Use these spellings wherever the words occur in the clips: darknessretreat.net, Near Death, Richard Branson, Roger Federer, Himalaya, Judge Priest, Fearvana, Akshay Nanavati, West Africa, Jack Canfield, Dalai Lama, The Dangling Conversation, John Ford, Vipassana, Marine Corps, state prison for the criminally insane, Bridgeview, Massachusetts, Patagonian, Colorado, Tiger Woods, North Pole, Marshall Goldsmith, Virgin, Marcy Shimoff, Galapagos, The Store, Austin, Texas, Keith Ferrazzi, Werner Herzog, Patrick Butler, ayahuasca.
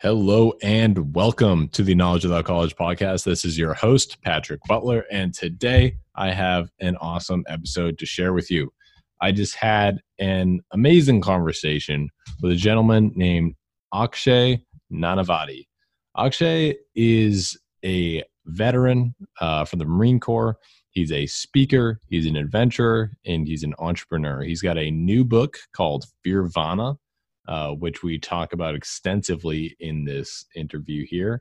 Hello and welcome to the Knowledge Without College podcast. This is your host, Patrick Butler, and today I have an awesome episode to share with you. I just had an amazing conversation with a gentleman named Akshay Nanavati. Akshay is a veteran from the Marine Corps. He's a speaker, he's an adventurer, and he's an entrepreneur. He's got a new book called Fearvana, which we talk about extensively in this interview here.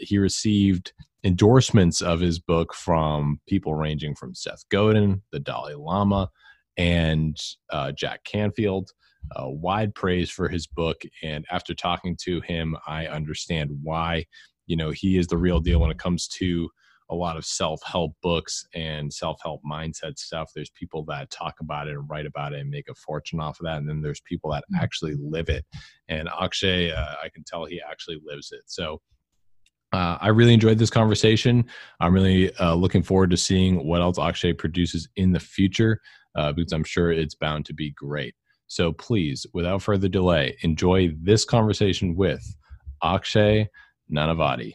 He received endorsements of his book from people ranging from Seth Godin, the Dalai Lama, and Jack Canfield. Wide praise for his book. And after talking to him, I understand why. You know, he is the real deal when it comes to a lot of self-help books and self-help mindset stuff. There's people that talk about it and write about it and make a fortune off of that. And then there's people that actually live it. And Akshay, I can tell he actually lives it. So I really enjoyed this conversation. I'm really looking forward to seeing what else Akshay produces in the future because I'm sure it's bound to be great. So please, without further delay, enjoy this conversation with Akshay Nanavati.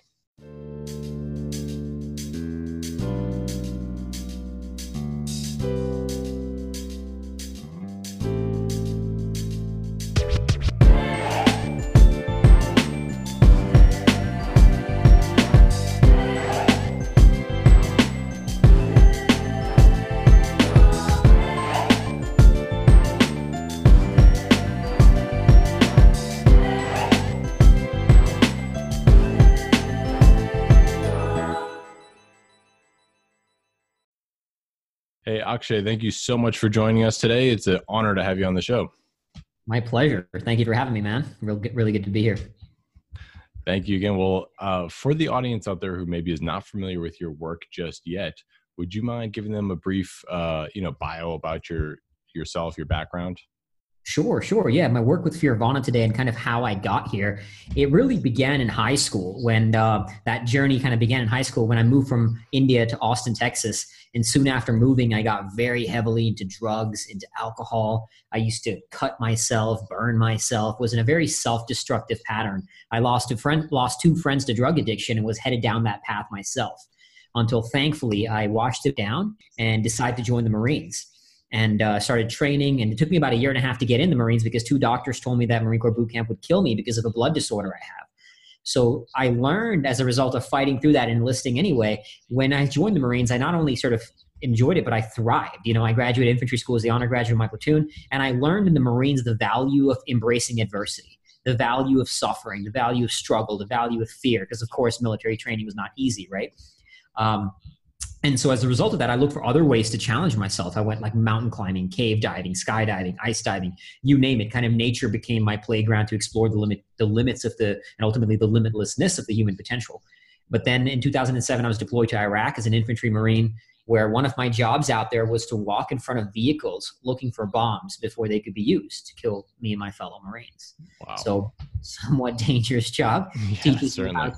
Hey, Akshay, thank you so much for joining us today. It's an honor to have you on the show. My pleasure. Thank you for having me, man. Really good to be here. Thank you again. Well, for the audience out there who maybe is not familiar with your work just yet, would you mind giving them a brief bio about yourself, your background? Sure. Yeah, my work with Fearvana today and kind of how I got here, it really began in high school when that journey kind of began in high school when I moved from India to Austin, Texas. And soon after moving, I got very heavily into drugs, into alcohol. I used to cut myself, burn myself, was in a very self-destructive pattern. I lost two friends to drug addiction and was headed down that path myself until thankfully I washed it down and decided to join the Marines. And started training, and it took me about a year and a half to get in the Marines because two doctors told me that Marine Corps boot camp would kill me because of a blood disorder I have. So I learned as a result of fighting through that and enlisting anyway, when I joined the Marines, I not only sort of enjoyed it, but I thrived. You know, I graduated infantry school as the honor graduate of my platoon, and I learned in the Marines the value of embracing adversity, the value of suffering, the value of struggle, the value of fear, because of course military training was not easy, right? And so as a result of that, I looked for other ways to challenge myself. I went like mountain climbing, cave diving, skydiving, ice diving, you name it. Kind of nature became my playground to explore the limits of and ultimately the limitlessness of the human potential. But then in 2007, I was deployed to Iraq as an infantry Marine, where one of my jobs out there was to walk in front of vehicles looking for bombs before they could be used to kill me and my fellow Marines. Wow. So somewhat dangerous job. Yeah,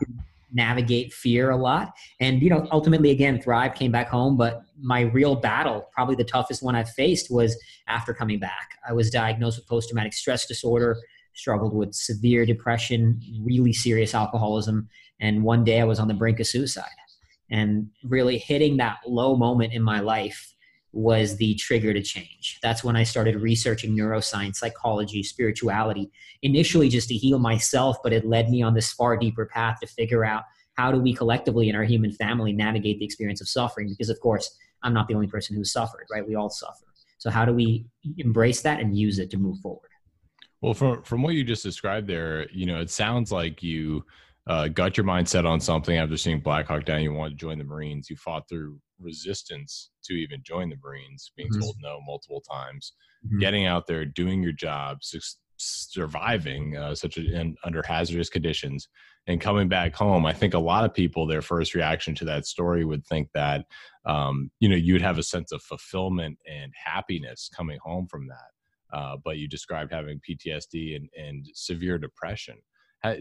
navigate fear a lot and, you know, ultimately again, thrive, came back home. But my real battle, probably the toughest one I've faced, was after coming back. I was diagnosed with post-traumatic stress disorder, struggled with severe depression, really serious alcoholism. And one day I was on the brink of suicide, and really hitting that low moment in my life was the trigger to change. That's when I started researching neuroscience, psychology, spirituality, initially just to heal myself, but it led me on this far deeper path to figure out how do we collectively in our human family navigate the experience of suffering? Because of course, I'm not the only person who suffered, right? We all suffer. So how do we embrace that and use it to move forward? Well, from what you just described there, you know, it sounds like you got your mindset on something after seeing Black Hawk Down. You wanted to join the Marines. You fought through resistance to even join the Marines, being told no multiple times, getting out there, doing your job, surviving under hazardous conditions, and coming back home. I think a lot of people, their first reaction to that story would think that, you'd have a sense of fulfillment and happiness coming home from that. But you described having PTSD and severe depression. How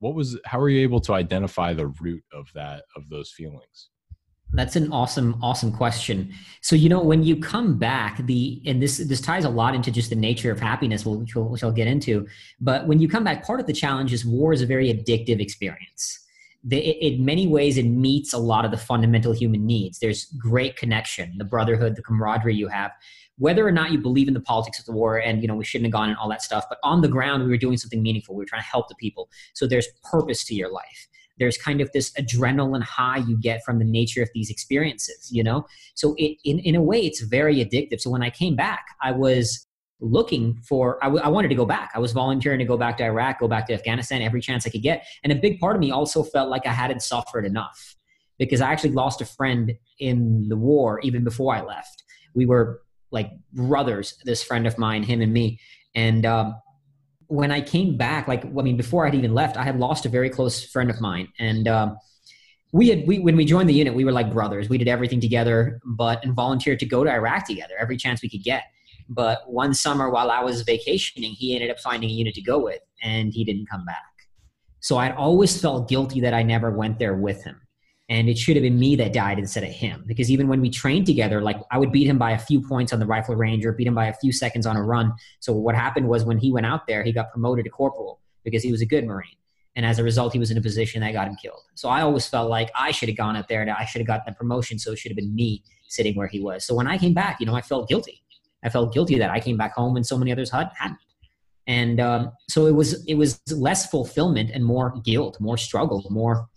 were you able to identify the root of those feelings? That's an awesome, awesome question. So, you know, when you come back, and this ties a lot into just the nature of happiness, which I'll get into. But when you come back, part of the challenge is war is a very addictive experience. In many ways, it meets a lot of the fundamental human needs. There's great connection, the brotherhood, the camaraderie you have, whether or not you believe in the politics of the war and, you know, we shouldn't have gone and all that stuff. But on the ground, we were doing something meaningful. We were trying to help the people. So there's purpose to your life. There's kind of this adrenaline high you get from the nature of these experiences, you know? So in a way, it's very addictive. So when I came back, I was looking for, I wanted to go back. I was volunteering to go back to Iraq, go back to Afghanistan, every chance I could get. And a big part of me also felt like I hadn't suffered enough, because I actually lost a friend in the war even before I left. We were like brothers, this friend of mine, him and me. And when I came back, like, I mean, before I'd even left, I had lost a very close friend of mine. And when we joined the unit, we were like brothers. We did everything together, and volunteered to go to Iraq together every chance we could get. But one summer while I was vacationing, he ended up finding a unit to go with, and he didn't come back. So I'd always felt guilty that I never went there with him. And it should have been me that died instead of him. Because even when we trained together, like, I would beat him by a few points on the rifle range or beat him by a few seconds on a run. So what happened was, when he went out there, he got promoted to corporal because he was a good Marine. And as a result, he was in a position that got him killed. So I always felt like I should have gone up there and I should have gotten a promotion. So it should have been me sitting where he was. So when I came back, you know, I felt guilty. I felt guilty that I came back home and so many others hadn't. And so it was less fulfillment and more guilt, more struggle, more,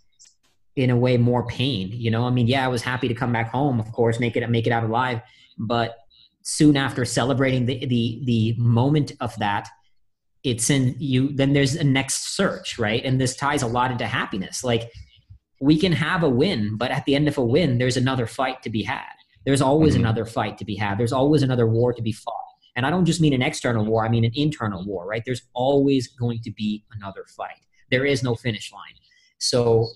in a way, more pain, you know? I mean, yeah, I was happy to come back home, of course, make it out alive. But soon after celebrating the moment of that, then there's a next search, right? And this ties a lot into happiness. Like, we can have a win, but at the end of a win, there's another fight to be had. There's always another fight to be had. There's always another war to be fought. And I don't just mean an external war, I mean an internal war, right? There's always going to be another fight. There is no finish line. So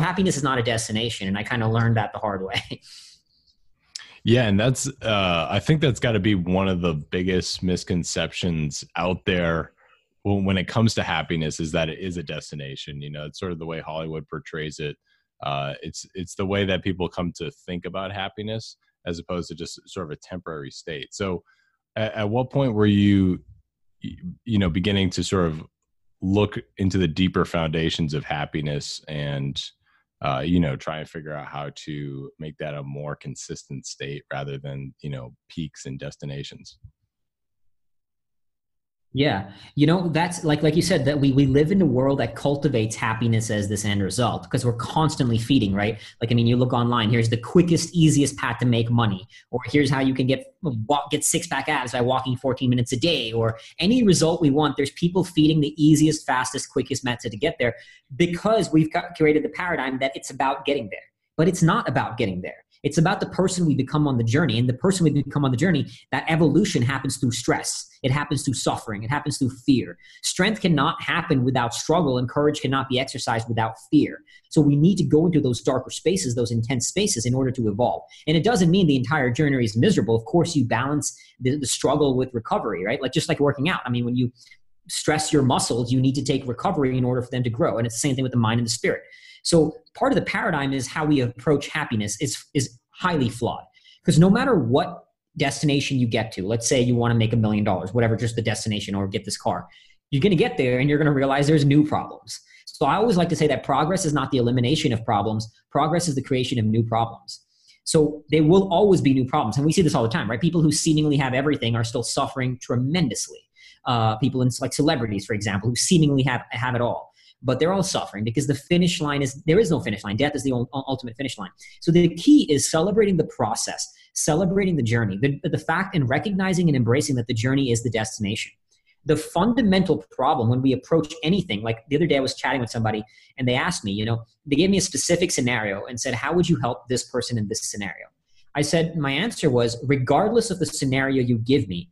happiness is not a destination. And I kind of learned that the hard way. Yeah. And that's, I think that's gotta be one of the biggest misconceptions out there when it comes to happiness, is that it is a destination. You know, it's sort of the way Hollywood portrays it. It's the way that people come to think about happiness, as opposed to just sort of a temporary state. So at what point were you know, beginning to sort of look into the deeper foundations of happiness and, you know, try and figure out how to make that a more consistent state rather than, you know, peaks and destinations? Yeah. You know, that's like you said, that we live in a world that cultivates happiness as this end result, because we're constantly feeding, right? Like, I mean, you look online, here's the quickest, easiest path to make money, or here's how you can get six-pack abs by walking 14 minutes a day, or any result we want. There's people feeding the easiest, fastest, quickest method to get there, because we've created the paradigm that it's about getting there. But it's not about getting there. It's about the person we become on the journey. And the person we become on the journey, that evolution happens through stress. It happens through suffering. It happens through fear. Strength cannot happen without struggle, and courage cannot be exercised without fear. So we need to go into those darker spaces, those intense spaces, in order to evolve. And it doesn't mean the entire journey is miserable. Of course, you balance the struggle with recovery, right? Like, just like working out. I mean, when you stress your muscles, you need to take recovery in order for them to grow. And it's the same thing with the mind and the spirit. So part of the paradigm is how we approach happiness is highly flawed, because no matter what destination you get to, let's say you want to make $1 million, whatever, just the destination, or get this car, you're going to get there and you're going to realize there's new problems. So I always like to say that progress is not the elimination of problems. Progress is the creation of new problems. So there will always be new problems. And we see this all the time, right? People who seemingly have everything are still suffering tremendously. People like celebrities, for example, who seemingly have it all. But they're all suffering, because the finish line there is no finish line. Death is the ultimate finish line. So the key is celebrating the process, celebrating the journey, the fact, and recognizing and embracing that the journey is the destination. The fundamental problem when we approach anything, like the other day I was chatting with somebody and they asked me, you know, they gave me a specific scenario and said, how would you help this person in this scenario? I said, my answer was, regardless of the scenario you give me,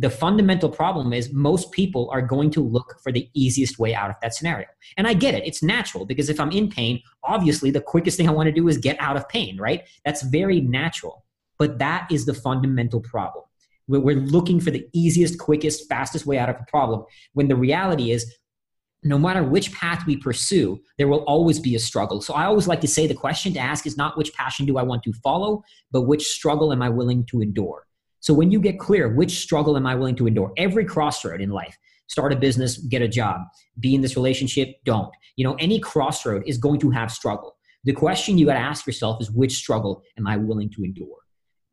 the fundamental problem is most people are going to look for the easiest way out of that scenario. And I get it. It's natural, because if I'm in pain, obviously the quickest thing I want to do is get out of pain, right? That's very natural. But that is the fundamental problem. We're looking for the easiest, quickest, fastest way out of a problem, when the reality is no matter which path we pursue, there will always be a struggle. So I always like to say the question to ask is not which passion do I want to follow, but which struggle am I willing to endure? So when you get clear, which struggle am I willing to endure? Every crossroad in life, start a business, get a job, be in this relationship, don't. You know, any crossroad is going to have struggle. The question you got to ask yourself is which struggle am I willing to endure?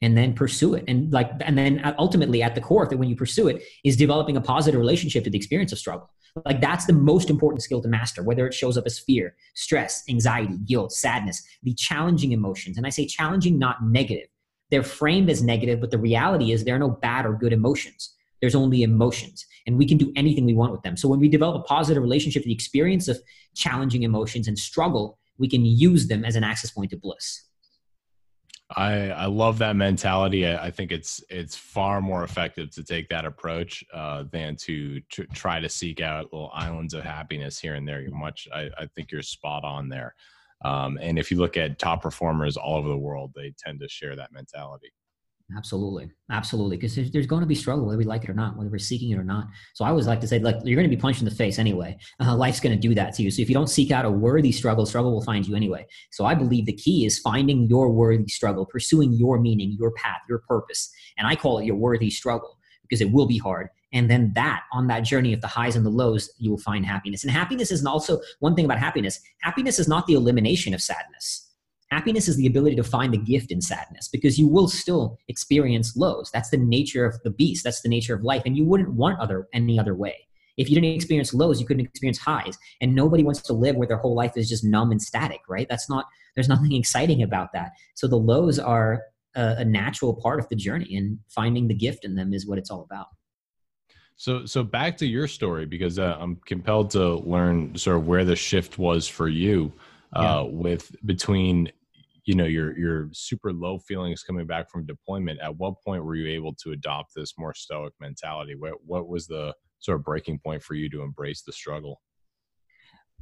And then pursue it. And then ultimately at the core of it, when you pursue it, is developing a positive relationship to the experience of struggle. Like that's the most important skill to master, whether it shows up as fear, stress, anxiety, guilt, sadness, the challenging emotions. And I say challenging, not negative. They're framed as negative, but the reality is there are no bad or good emotions. There's only emotions, and we can do anything we want with them. So when we develop a positive relationship to the experience of challenging emotions and struggle, we can use them as an access point to bliss. I love that mentality. I think it's far more effective to take that approach than to try to seek out little islands of happiness here and there. I think you're spot on there. And if you look at top performers all over the world, they tend to share that mentality. Absolutely. Absolutely. Because there's going to be struggle, whether we like it or not, whether we're seeking it or not. So I always like to say, like, you're going to be punched in the face anyway. Life's going to do that to you. So if you don't seek out a worthy struggle, struggle will find you anyway. So I believe the key is finding your worthy struggle, pursuing your meaning, your path, your purpose. And I call it your worthy struggle because it will be hard. And then that, on that journey of the highs and the lows, you will find happiness. And happiness is also one thing about happiness. Happiness is not the elimination of sadness. Happiness is the ability to find the gift in sadness, because you will still experience lows. That's the nature of the beast. That's the nature of life. And you wouldn't want any other way. If you didn't experience lows, you couldn't experience highs. And nobody wants to live where their whole life is just numb and static, right? There's nothing exciting about that. So the lows are a natural part of the journey, and finding the gift in them is what it's all about. So back to your story, because I'm compelled to learn sort of where the shift was for you. Yeah. Between, you know, your super low feelings coming back from deployment, at what point were you able to adopt this more stoic mentality? What was the sort of breaking point for you to embrace the struggle?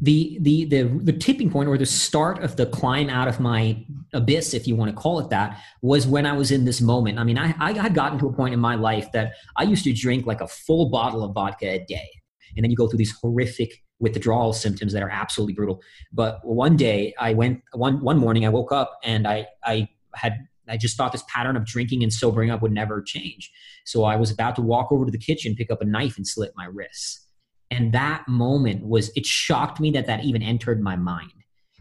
The tipping point, or the start of the climb out of my abyss, if you want to call it that, was when I was in this moment. I mean, I had gotten to a point in my life that I used to drink like a full bottle of vodka a day. And then you go through these horrific withdrawal symptoms that are absolutely brutal. But one day one morning I woke up and I just thought this pattern of drinking and sobering up would never change. So I was about to walk over to the kitchen, pick up a knife, and slit my wrists. And that moment it shocked me that even entered my mind.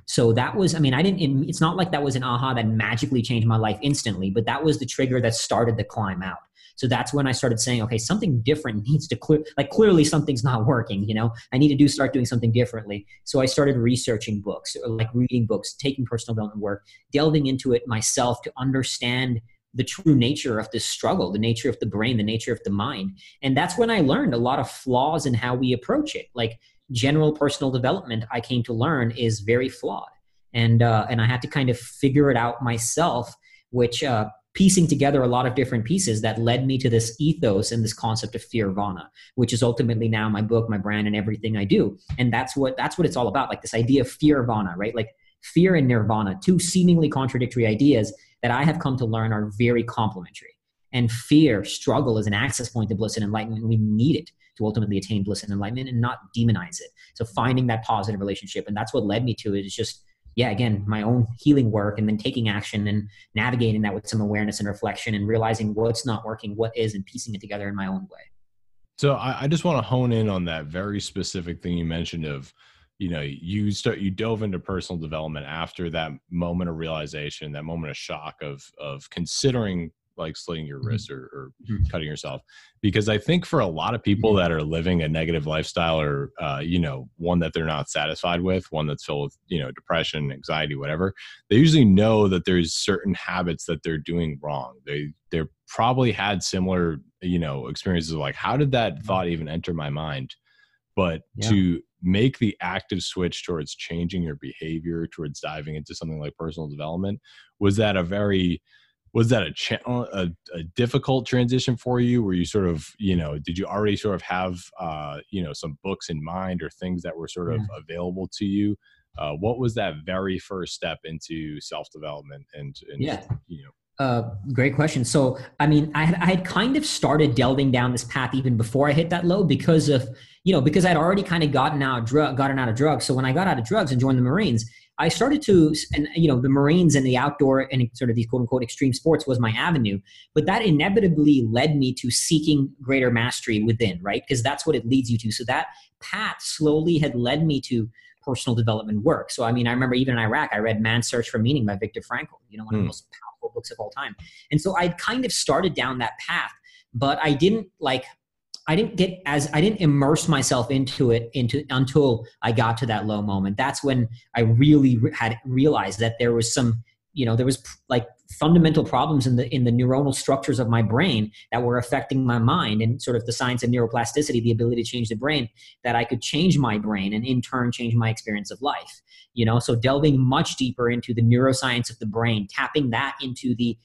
So that was, it's not like that was an aha that magically changed my life instantly, but that was the trigger that started the climb out. So that's when I started saying, okay, something different needs to clearly something's not working. You know, I need to start doing something differently. So I started researching books, reading books, taking personal development work, delving into it myself to understand the true nature of this struggle, the nature of the brain, the nature of the mind. And that's when I learned a lot of flaws in how we approach it. Like general personal development, I came to learn, is very flawed. And I had to kind of figure it out myself, which, piecing together a lot of different pieces that led me to this ethos and this concept of Fearvana, which is ultimately now my book, my brand, and everything I do. And that's what it's all about. Like this idea of Fearvana, right? Like fear and nirvana, two seemingly contradictory ideas that I have come to learn are very complementary. And fear, struggle, is an access point to bliss and enlightenment. We need it to ultimately attain bliss and enlightenment, and not demonize it. So finding that positive relationship. And that's what led me to it, is just, yeah, again, my own healing work, and then taking action and navigating that with some awareness and reflection, and realizing what's not working, what is, and piecing it together in my own way. So I just want to hone in on that very specific thing you mentioned of, you know, you dove into personal development after that moment of realization, that moment of shock of considering like slitting your wrist or cutting yourself. Because I think for a lot of people that are living a negative lifestyle, or, you know, one that they're not satisfied with, one that's filled with, you know, depression, anxiety, whatever, they usually know that there's certain habits that they're doing wrong. They're probably had similar, you know, experiences of like, how did that thought even enter my mind? But yeah, to make the active switch towards changing your behavior, towards diving into something like personal development, was that a difficult transition for you? Were you sort of, you know, did you already sort of have, you know, some books in mind or things that were sort of available to you? What was that very first step into self-development and you know, Great question. So, I mean, I had kind of started delving down this path even before I hit that low because of, you know, because I'd already kind of gotten out of drugs. So when I got out of drugs and joined the Marines, I started to, and you know, the Marines and the outdoor and sort of these quote unquote extreme sports was my avenue, but that inevitably led me to seeking greater mastery within, right? Because that's what it leads you to. So that path slowly had led me to personal development work. So, I mean, I remember even in Iraq, I read Man's Search for Meaning by Viktor Frankl, you know, one of the most powerful books of all time. And so I kind of started down that path, but I didn't immerse myself into it until I got to that low moment. That's when I really had realized that there was some, you know, there was like fundamental problems in the neuronal structures of my brain that were affecting my mind, and sort of the science of neuroplasticity, the ability to change the brain, that I could change my brain and in turn change my experience of life, you know? So delving much deeper into the neuroscience of the brain, tapping that into the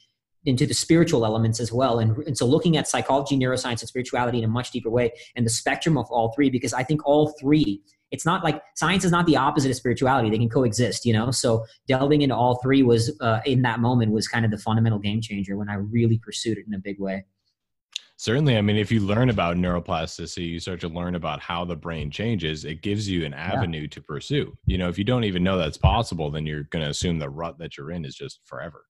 spiritual elements as well. And so looking at psychology, neuroscience, and spirituality in a much deeper way, and the spectrum of all three, because I think all three, it's not like science is not the opposite of spirituality. They can coexist, you know? So delving into all three was, in that moment, was kind of the fundamental game changer when I really pursued it in a big way. Certainly. I mean, if you learn about neuroplasticity, you start to learn about how the brain changes. It gives you an avenue to pursue. You know, if you don't even know that's possible, then you're going to assume the rut that you're in is just forever.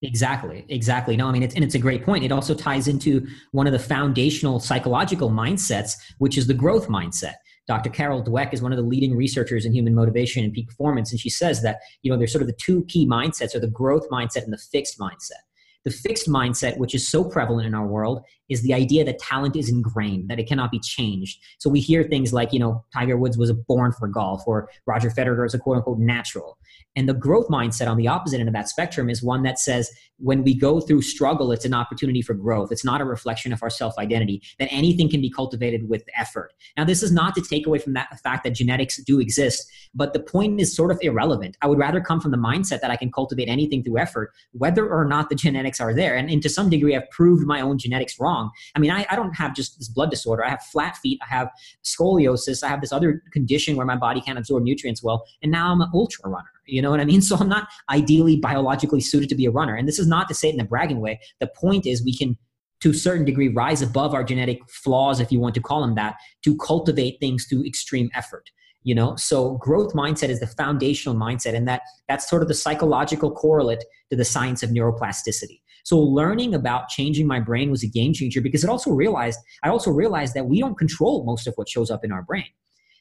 Exactly. Exactly. No, I mean, it's a great point. It also ties into one of the foundational psychological mindsets, which is the growth mindset. Dr. Carol Dweck is one of the leading researchers in human motivation and peak performance. And she says that, you know, there's sort of the two key mindsets, or the growth mindset and the fixed mindset. The fixed mindset, which is so prevalent in our world, is the idea that talent is ingrained, that it cannot be changed. So we hear things like, you know, Tiger Woods was born for golf, or Roger Federer is a quote unquote natural. And the growth mindset on the opposite end of that spectrum is one that says, when we go through struggle, it's an opportunity for growth. It's not a reflection of our self-identity, that anything can be cultivated with effort. Now, this is not to take away from the fact that genetics do exist, but the point is sort of irrelevant. I would rather come from the mindset that I can cultivate anything through effort, whether or not the genetics are there. And to some degree, I've proved my own genetics wrong. I mean, I don't have just this blood disorder. I have flat feet. I have scoliosis. I have this other condition where my body can't absorb nutrients well. And now I'm an ultra runner. You know what I mean? So I'm not ideally biologically suited to be a runner. And this is not to say it in a bragging way. The point is we can, to a certain degree, rise above our genetic flaws, if you want to call them that, to cultivate things through extreme effort. You know, so growth mindset is the foundational mindset, and that's sort of the psychological correlate to the science of neuroplasticity. So learning about changing my brain was a game changer, because I also realized that we don't control most of what shows up in our brain.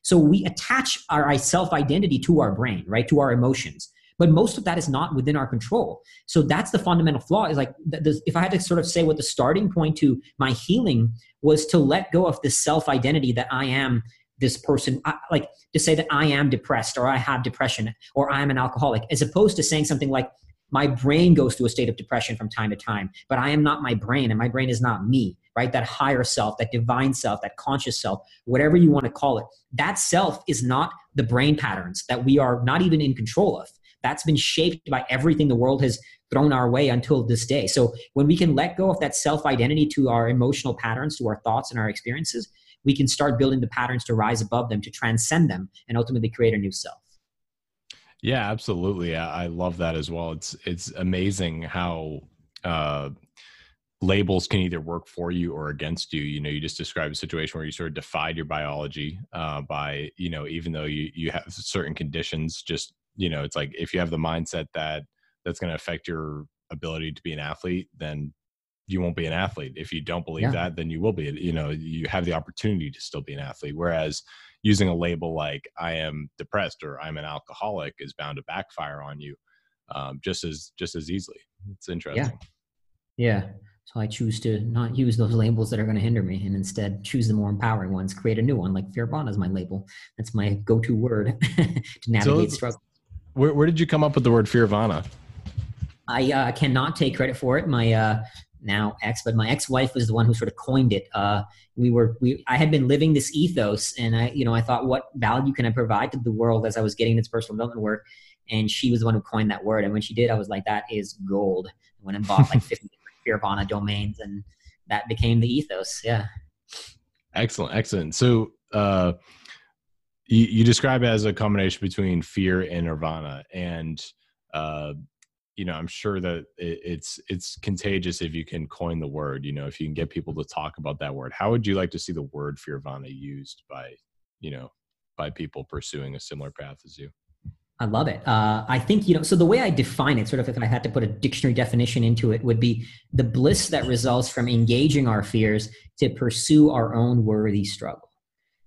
So we attach our self-identity to our brain, right? To our emotions. But most of that is not within our control. So that's the fundamental flaw, is like, if I had to sort of say what the starting point to my healing was, to let go of this self-identity that I am this person, like to say that I am depressed, or I have depression, or I'm an alcoholic, as opposed to saying something like, my brain goes through a state of depression from time to time, but I am not my brain, and my brain is not me, right? That higher self, that divine self, that conscious self, whatever you want to call it, that self is not the brain patterns that we are not even in control of. That's been shaped by everything the world has thrown our way until this day. So when we can let go of that self-identity to our emotional patterns, to our thoughts and our experiences, we can start building the patterns to rise above them, to transcend them, and ultimately create a new self. Yeah, absolutely. I love that as well. It's amazing how labels can either work for you or against you. You know, you just described a situation where you sort of defied your biology by, you know, even though you have certain conditions, just, you know, it's like, if you have the mindset that that's going to affect your ability to be an athlete, then you won't be an athlete. If you don't believe that, then you will be, you know, you have the opportunity to still be an athlete. Whereas using a label like I am depressed or I'm an alcoholic is bound to backfire on you just as easily. It's interesting. Yeah. So I choose to not use those labels that are going to hinder me, and instead choose the more empowering ones, create a new one. Like Fearvana is my label. That's my go-to word to navigate struggle. Where did you come up with the word Fearvana? I cannot take credit for it. My, now ex, but my ex-wife was the one who sort of coined it. I had been living this ethos, and I thought, what value can I provide to the world as I was getting this personal development work? And she was the one who coined that word. And when she did, I was like, that is gold. I went and bought like 50 Fearvana domains, and that became the ethos. Yeah. Excellent. Excellent. So, you describe it as a combination between fear and nirvana, and, you know, I'm sure that it's contagious if you can coin the word, you know, if you can get people to talk about that word. How would you like to see the word Fearvana used by, you know, by people pursuing a similar path as you? I love it. I think, you know, so the way I define it, sort of if I had to put a dictionary definition into it, would be the bliss that results from engaging our fears to pursue our own worthy struggle.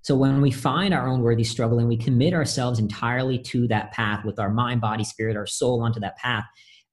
So when we find our own worthy struggle and we commit ourselves entirely to that path with our mind, body, spirit, our soul onto that path,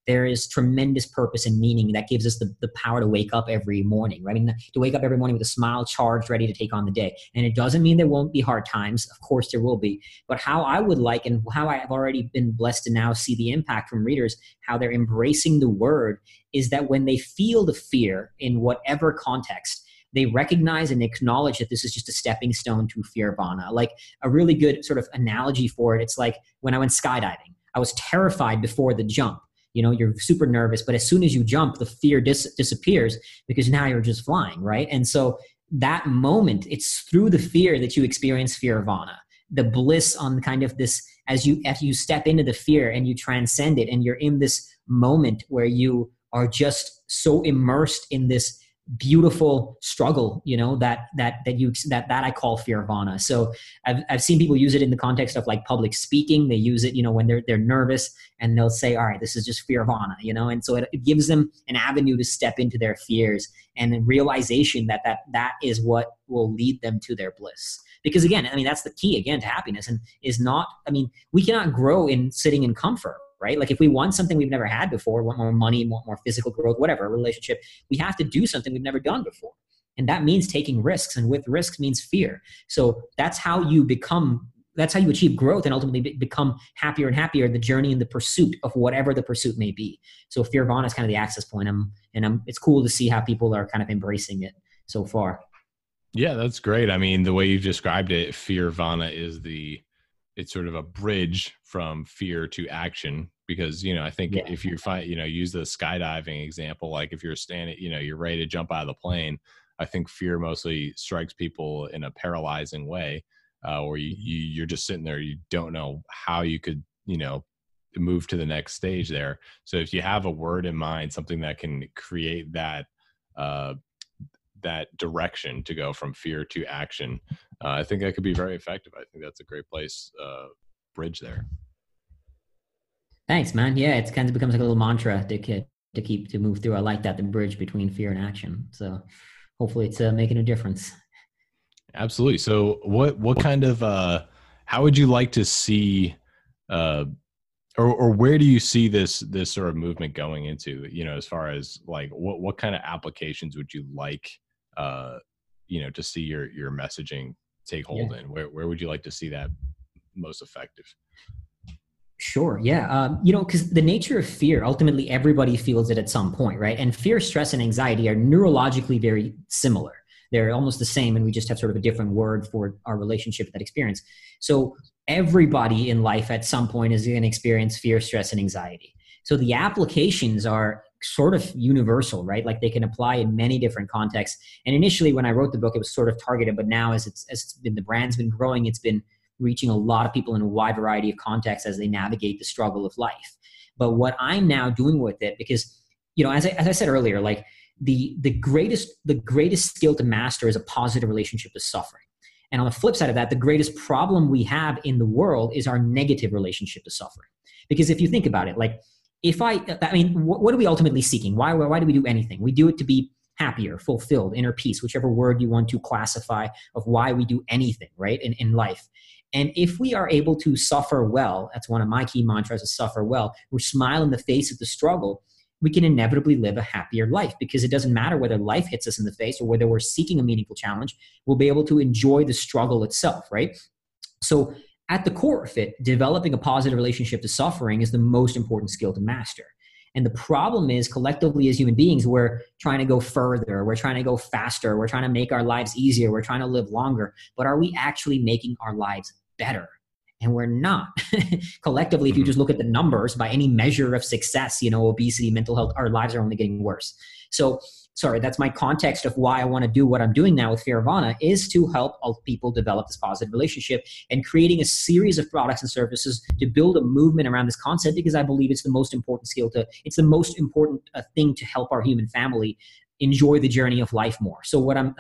there is tremendous purpose and meaning that gives us the power to wake up every morning, right? I mean, to wake up every morning with a smile charged, ready to take on the day. And it doesn't mean there won't be hard times. Of course there will be. But how I would like, and how I have already been blessed to now see the impact from readers, how they're embracing the word, is that when they feel the fear in whatever context, they recognize and acknowledge that this is just a stepping stone to Fearvana. Like a really good sort of analogy for it, it's like when I went skydiving, I was terrified before the jump. You know, you're super nervous, but as soon as you jump, the fear disappears because now you're just flying, right? And so that moment, it's through the fear that you experience Fearvana, the bliss on kind of this, as you step into the fear and you transcend it and you're in this moment where you are just so immersed in this beautiful struggle, you know, that I call Fearvana. So I've seen people use it in the context of like public speaking. They use it, you know, when they're nervous and they'll say, all right, this is just Fearvana, you know? And so it gives them an avenue to step into their fears and a realization that is what will lead them to their bliss. Because again, I mean, that's the key again to happiness, and is not, I mean, we cannot grow in sitting in comfort, right? Like if we want something we've never had before, want more money, want more physical growth, whatever, relationship, we have to do something we've never done before. And that means taking risks, and with risks means fear. So that's how you achieve growth and ultimately become happier and happier in the journey and the pursuit of whatever the pursuit may be. So Fearvana is kind of the access point. It's cool to see how people are kind of embracing it so far. Yeah, that's great. I mean, the way you've described it, Fearvana is it's sort of a bridge from fear to action, because, you know, I think if you find, you know, use the skydiving example, like if you're standing, you know, you're ready to jump out of the plane, I think fear mostly strikes people in a paralyzing way, or you're just sitting there, you don't know how you could, you know, move to the next stage there. So if you have a word in mind, something that can create that direction to go from fear to action, I think that could be very effective. I think that's a great place, bridge there. Thanks, man. Yeah, it kind of becomes like a little mantra to move through. I like that, the bridge between fear and action. So hopefully it's making a difference. Absolutely. So what kind of, how would you like to see, or where do you see this sort of movement going into, you know, as far as like, what kind of applications would you like, you know, to see your messaging take hold in? Where would you like to see that most effective? Sure. Yeah. You know, because the nature of fear, ultimately everybody feels it at some point, right? And fear, stress, and anxiety are neurologically very similar. They're almost the same, and we just have sort of a different word for our relationship with that experience. So everybody in life at some point is going to experience fear, stress, and anxiety. So the applications are sort of universal, right? Like they can apply in many different contexts. And initially when I wrote the book, it was sort of targeted, but now as it's been, the brand's been growing, it's been reaching a lot of people in a wide variety of contexts as they navigate the struggle of life. But what I'm now doing with it, because, you know, as I said earlier, like the greatest skill to master is a positive relationship to suffering. And on the flip side of that, the greatest problem we have in the world is our negative relationship to suffering. Because if you think about it, like, what are we ultimately seeking? Why do we do anything? We do it to be happier, fulfilled, inner peace, whichever word you want to classify of why we do anything, right, in life. And if we are able to suffer well, that's one of my key mantras, is suffer well, we smile in the face of the struggle, we can inevitably live a happier life, because it doesn't matter whether life hits us in the face or whether we're seeking a meaningful challenge, we'll be able to enjoy the struggle itself, right? So at the core of it, developing a positive relationship to suffering is the most important skill to master. And the problem is, collectively as human beings, we're trying to go further, we're trying to go faster, we're trying to make our lives easier, we're trying to live longer, but are we actually making our lives better? And we're not. Collectively, if you just look at the numbers by any measure of success, you know, obesity, mental health, our lives are only getting worse. So sorry, that's my context of why I want to do what I'm doing now with Fearvana, is to help people develop this positive relationship and creating a series of products and services to build a movement around this concept, because I believe it's the most important skill to, it's the most important thing to help our human family enjoy the journey of life more. So what I'm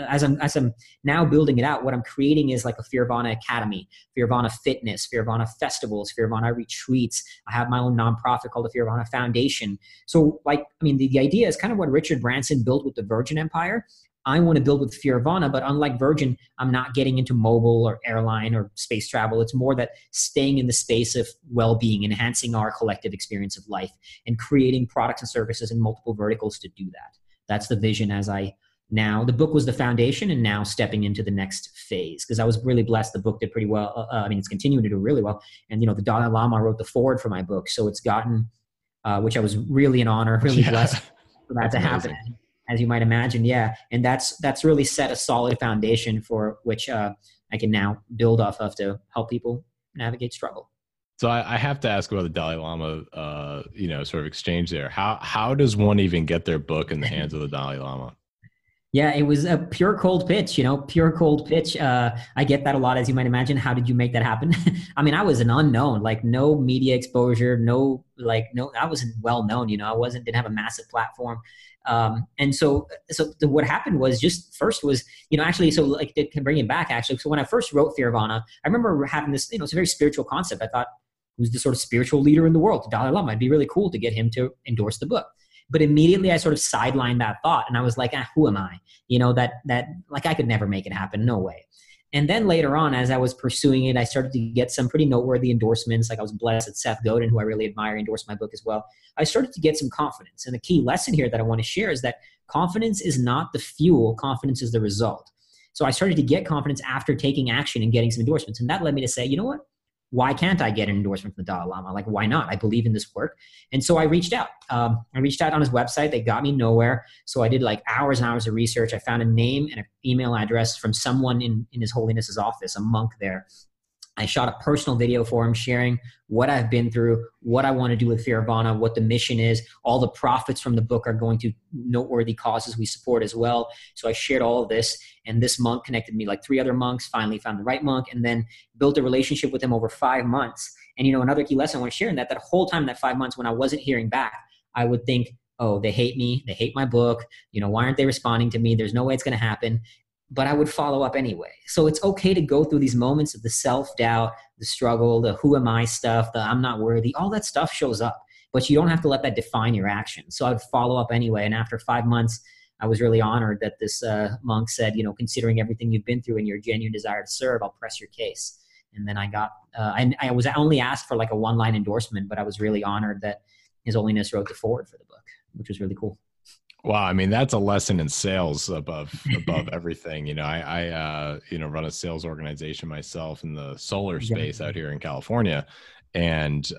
now building it out, what I'm creating is like a Fearvana Academy, Fearvana Fitness, Fearvana Festivals, Fearvana Retreats. I have my own nonprofit called the Fearvana Foundation. So like, I mean, the idea is kind of what Richard Branson built with the Virgin Empire. I want to build with Fearvana, but unlike Virgin, I'm not getting into mobile or airline or space travel. It's more that staying in the space of well-being, enhancing our collective experience of life, and creating products and services in multiple verticals to do that. That's the vision as I now, the book was the foundation and now stepping into the next phase, because I was really blessed. The book did pretty well. I mean, it's continuing to do really well. And, you know, the Dalai Lama wrote the foreword for my book. So it's gotten, which I was really an honor, really blessed for that to happen, as you might imagine. Yeah. And that's really set a solid foundation for which I can now build off of to help people navigate struggle. So I have to ask about the Dalai Lama, you know, sort of exchange there. How does one even get their book in the hands of the Dalai Lama? Yeah, it was a pure cold pitch, you know, pure cold pitch. I get that a lot, as you might imagine. How did you make that happen? I mean, I was an unknown, like no media exposure, I wasn't well known, you know, didn't have a massive platform. And so what happened was just first was, you know, actually, so like to bring it back actually. So when I first wrote Fearvana, I remember having this, you know, it's a very spiritual concept. I thought, who's the sort of spiritual leader in the world, the Dalai Lama? It'd be really cool to get him to endorse the book. But immediately I sort of sidelined that thought and I was like, who am I? You know, that like I could never make it happen. No way. And then later on, as I was pursuing it, I started to get some pretty noteworthy endorsements. Like I was blessed that Seth Godin, who I really admire, endorsed my book as well. I started to get some confidence. And the key lesson here that I want to share is that confidence is not the fuel. Confidence is the result. So I started to get confidence after taking action and getting some endorsements. And that led me to say, you know what? Why can't I get an endorsement from the Dalai Lama? Like, why not? I believe in this work. And so I reached out. I reached out on his website. They got me nowhere. So I did like hours and hours of research. I found a name and an email address from someone in His Holiness's office, a monk there. I shot a personal video for him sharing what I've been through, what I want to do with Fearvana, what the mission is. All the profits from the book are going to noteworthy causes we support as well. So I shared all of this, and this monk connected me like 3 other monks, finally found the right monk, and then built a relationship with him over 5 months. And, you know, another key lesson I want to share in that whole time, that 5 months when I wasn't hearing back, I would think, oh, they hate me. They hate my book. You know, why aren't they responding to me? There's no way it's going to happen. But I would follow up anyway. So it's okay to go through these moments of the self-doubt, the struggle, the who am I stuff, the I'm not worthy, all that stuff shows up, but you don't have to let that define your action. So I would follow up anyway. And after 5 months, I was really honored that this monk said, you know, considering everything you've been through and your genuine desire to serve, I'll press your case. And then I got, I was only asked for like a 1-line endorsement, but I was really honored that His Holiness wrote the foreword for the book, which was really cool. Wow. I mean, that's a lesson in sales above everything. You know, I you know, run a sales organization myself in the solar space out here in California. And,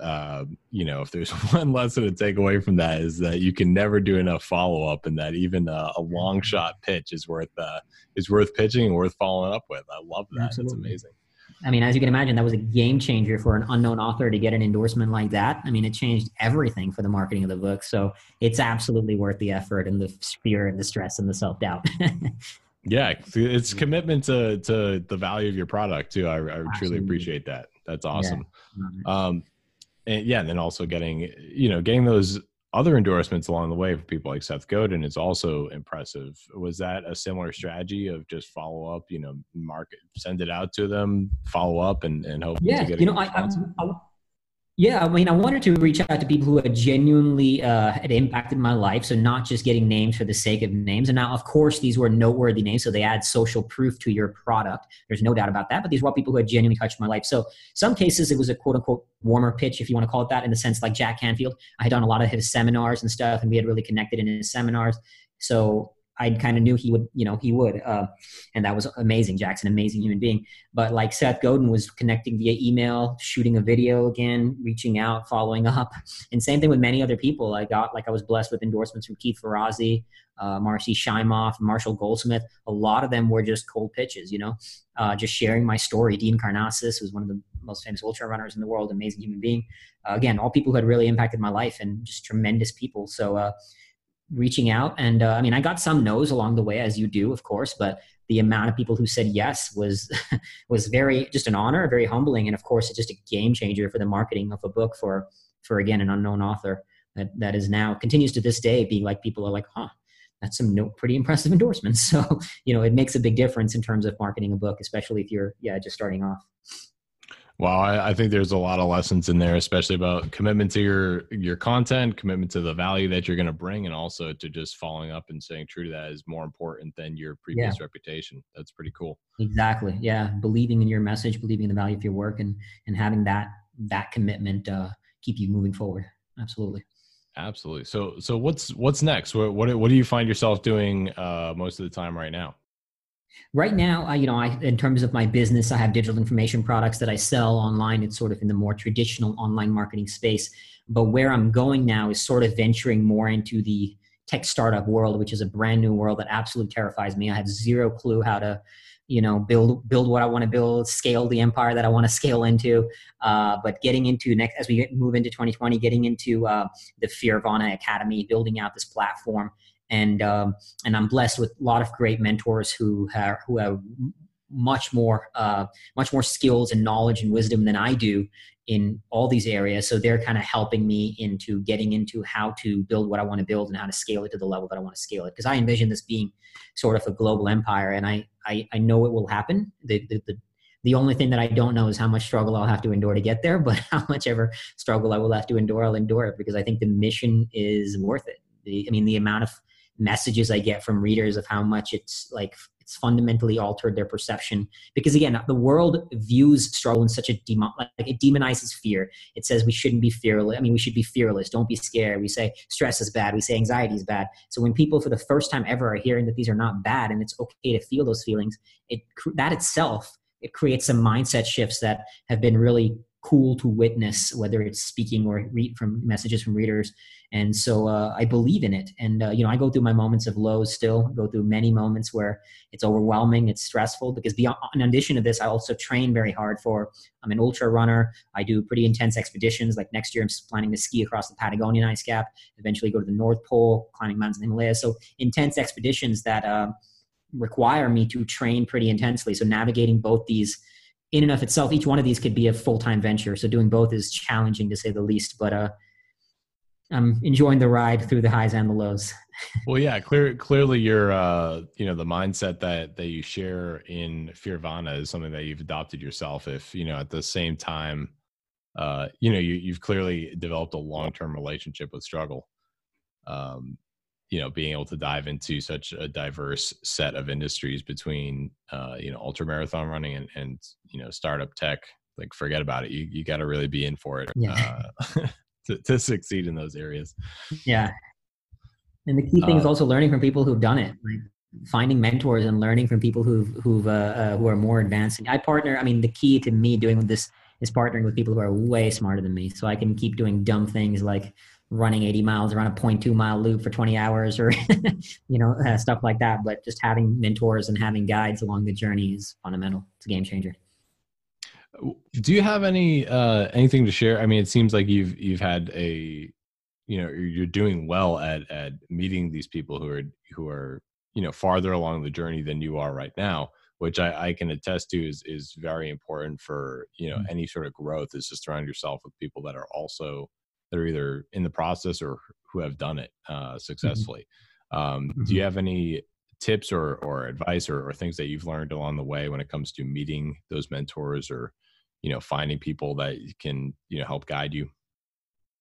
you know, if there's one lesson to take away from that is that you can never do enough follow-up, and that even a long shot pitch is worth pitching and worth following up with. I love that. Absolutely. It's amazing. I mean, as you can imagine, that was a game changer for an unknown author to get an endorsement like that. I mean, it changed everything for the marketing of the book. So it's absolutely worth the effort and the fear and the stress and the self-doubt. Yeah. It's commitment to the value of your product too. I truly appreciate that. That's awesome. Yeah. And yeah. And then also getting those other endorsements along the way for people like Seth Godin is also impressive. Was that a similar strategy of just follow up, you know, market, send it out to them, follow up and hope to get I wanted to reach out to people who had genuinely had impacted my life. So not just getting names for the sake of names. And now, of course, these were noteworthy names. So they add social proof to your product. There's no doubt about that. But these were people who had genuinely touched my life. So some cases it was a quote unquote warmer pitch, if you want to call it that, in the sense like Jack Canfield. I had done a lot of his seminars and stuff, and we had really connected in his seminars. So I kind of knew he would. And that was amazing. Jack's an amazing human being. But like Seth Godin was connecting via email, shooting a video again, reaching out, following up. And same thing with many other people. I was blessed with endorsements from Keith Ferrazzi, Marcy Shimoff, Marshall Goldsmith. A lot of them were just cold pitches, you know, just sharing my story. Dean Karnazes was one of the most famous ultra runners in the world, amazing human being. Again, all people who had really impacted my life and just tremendous people. So, reaching out. And I mean, I got some no's along the way, as you do, of course, but the amount of people who said yes was was very, just an honor, very humbling. And of course, it's just a game changer for the marketing of a book for again, an unknown author that is now, continues to this day, being like, people are like, huh, that's some pretty impressive endorsements. So, you know, it makes a big difference in terms of marketing a book, especially if you're, yeah, just starting off. Wow. I think there's a lot of lessons in there, especially about commitment to your content, commitment to the value that you're going to bring, and also to just following up and staying true to that is more important than your previous reputation. That's pretty cool. Exactly. Yeah. Believing in your message, believing in the value of your work, and having that commitment keep you moving forward. Absolutely. Absolutely. So what's next? What do you find yourself doing most of the time right now? Right now, you know, in terms of my business, I have digital information products that I sell online. It's sort of in the more traditional online marketing space. But where I'm going now is sort of venturing more into the tech startup world, which is a brand new world that absolutely terrifies me. I have zero clue how to, you know, build what I want to build, scale the empire that I want to scale into. But getting into next, as we move into 2020, getting into the Fearvana Academy, building out this platform. And I'm blessed with a lot of great mentors who have much more skills and knowledge and wisdom than I do in all these areas. So they're kind of helping me into getting into how to build what I want to build and how to scale it to the level that I want to scale it. Cause I envision this being sort of a global empire, and I know it will happen. The only thing that I don't know is how much struggle I'll have to endure to get there, but how much ever struggle I will have to endure, I'll endure it, because I think the mission is worth it. The amount of messages I get from readers of how much it's fundamentally altered their perception, because again, the world views struggle in such a it demonizes fear. It says we shouldn't be fearless. I mean, we should be fearless. Don't be scared. We say stress is bad. We say anxiety is bad. So when people for the first time ever are hearing that these are not bad and it's okay to feel those feelings, that itself creates some mindset shifts that have been really cool to witness, whether it's speaking or read from messages from readers. And so I believe in it. And, you know, I go through my moments of lows still, go through many moments where it's overwhelming, it's stressful, because beyond, in addition to this, I also train very hard I'm an ultra runner. I do pretty intense expeditions. Like next year, I'm planning to ski across the Patagonian ice cap, eventually go to the North Pole, climbing mountains in the Himalaya. So intense expeditions that require me to train pretty intensely. So navigating both these, in and of itself, each one of these could be a full-time venture. So doing both is challenging to say the least, but I'm enjoying the ride through the highs and the lows. Well, yeah, clearly your, you know, the mindset that you share in Fearvana is something that you've adopted yourself. If, you know, at the same time, you know, you've clearly developed a long-term relationship with struggle. You know, being able to dive into such a diverse set of industries between, you know, ultra marathon running and, you know, startup tech, like forget about it. You got to really be in for it to succeed in those areas. Yeah. And the key thing is also learning from people who've done it, like finding mentors and learning from people who are more advanced. And the key to me doing this is partnering with people who are way smarter than me. So I can keep doing dumb things like running 80 miles around a 0.2-mile loop for 20 hours or, you know, stuff like that. But just having mentors and having guides along the journey is fundamental. It's a game changer. Do you have any, anything to share? I mean, it seems like you've had a, you know, you're doing well at meeting these people who are, you know, farther along the journey than you are right now, which I can attest to is very important for, you know, any sort of growth, is to surround yourself with people that are also, they're either in the process or who have done it successfully. Do you have any tips or advice or things that you've learned along the way when it comes to meeting those mentors or, you know, finding people that can, you know, help guide you?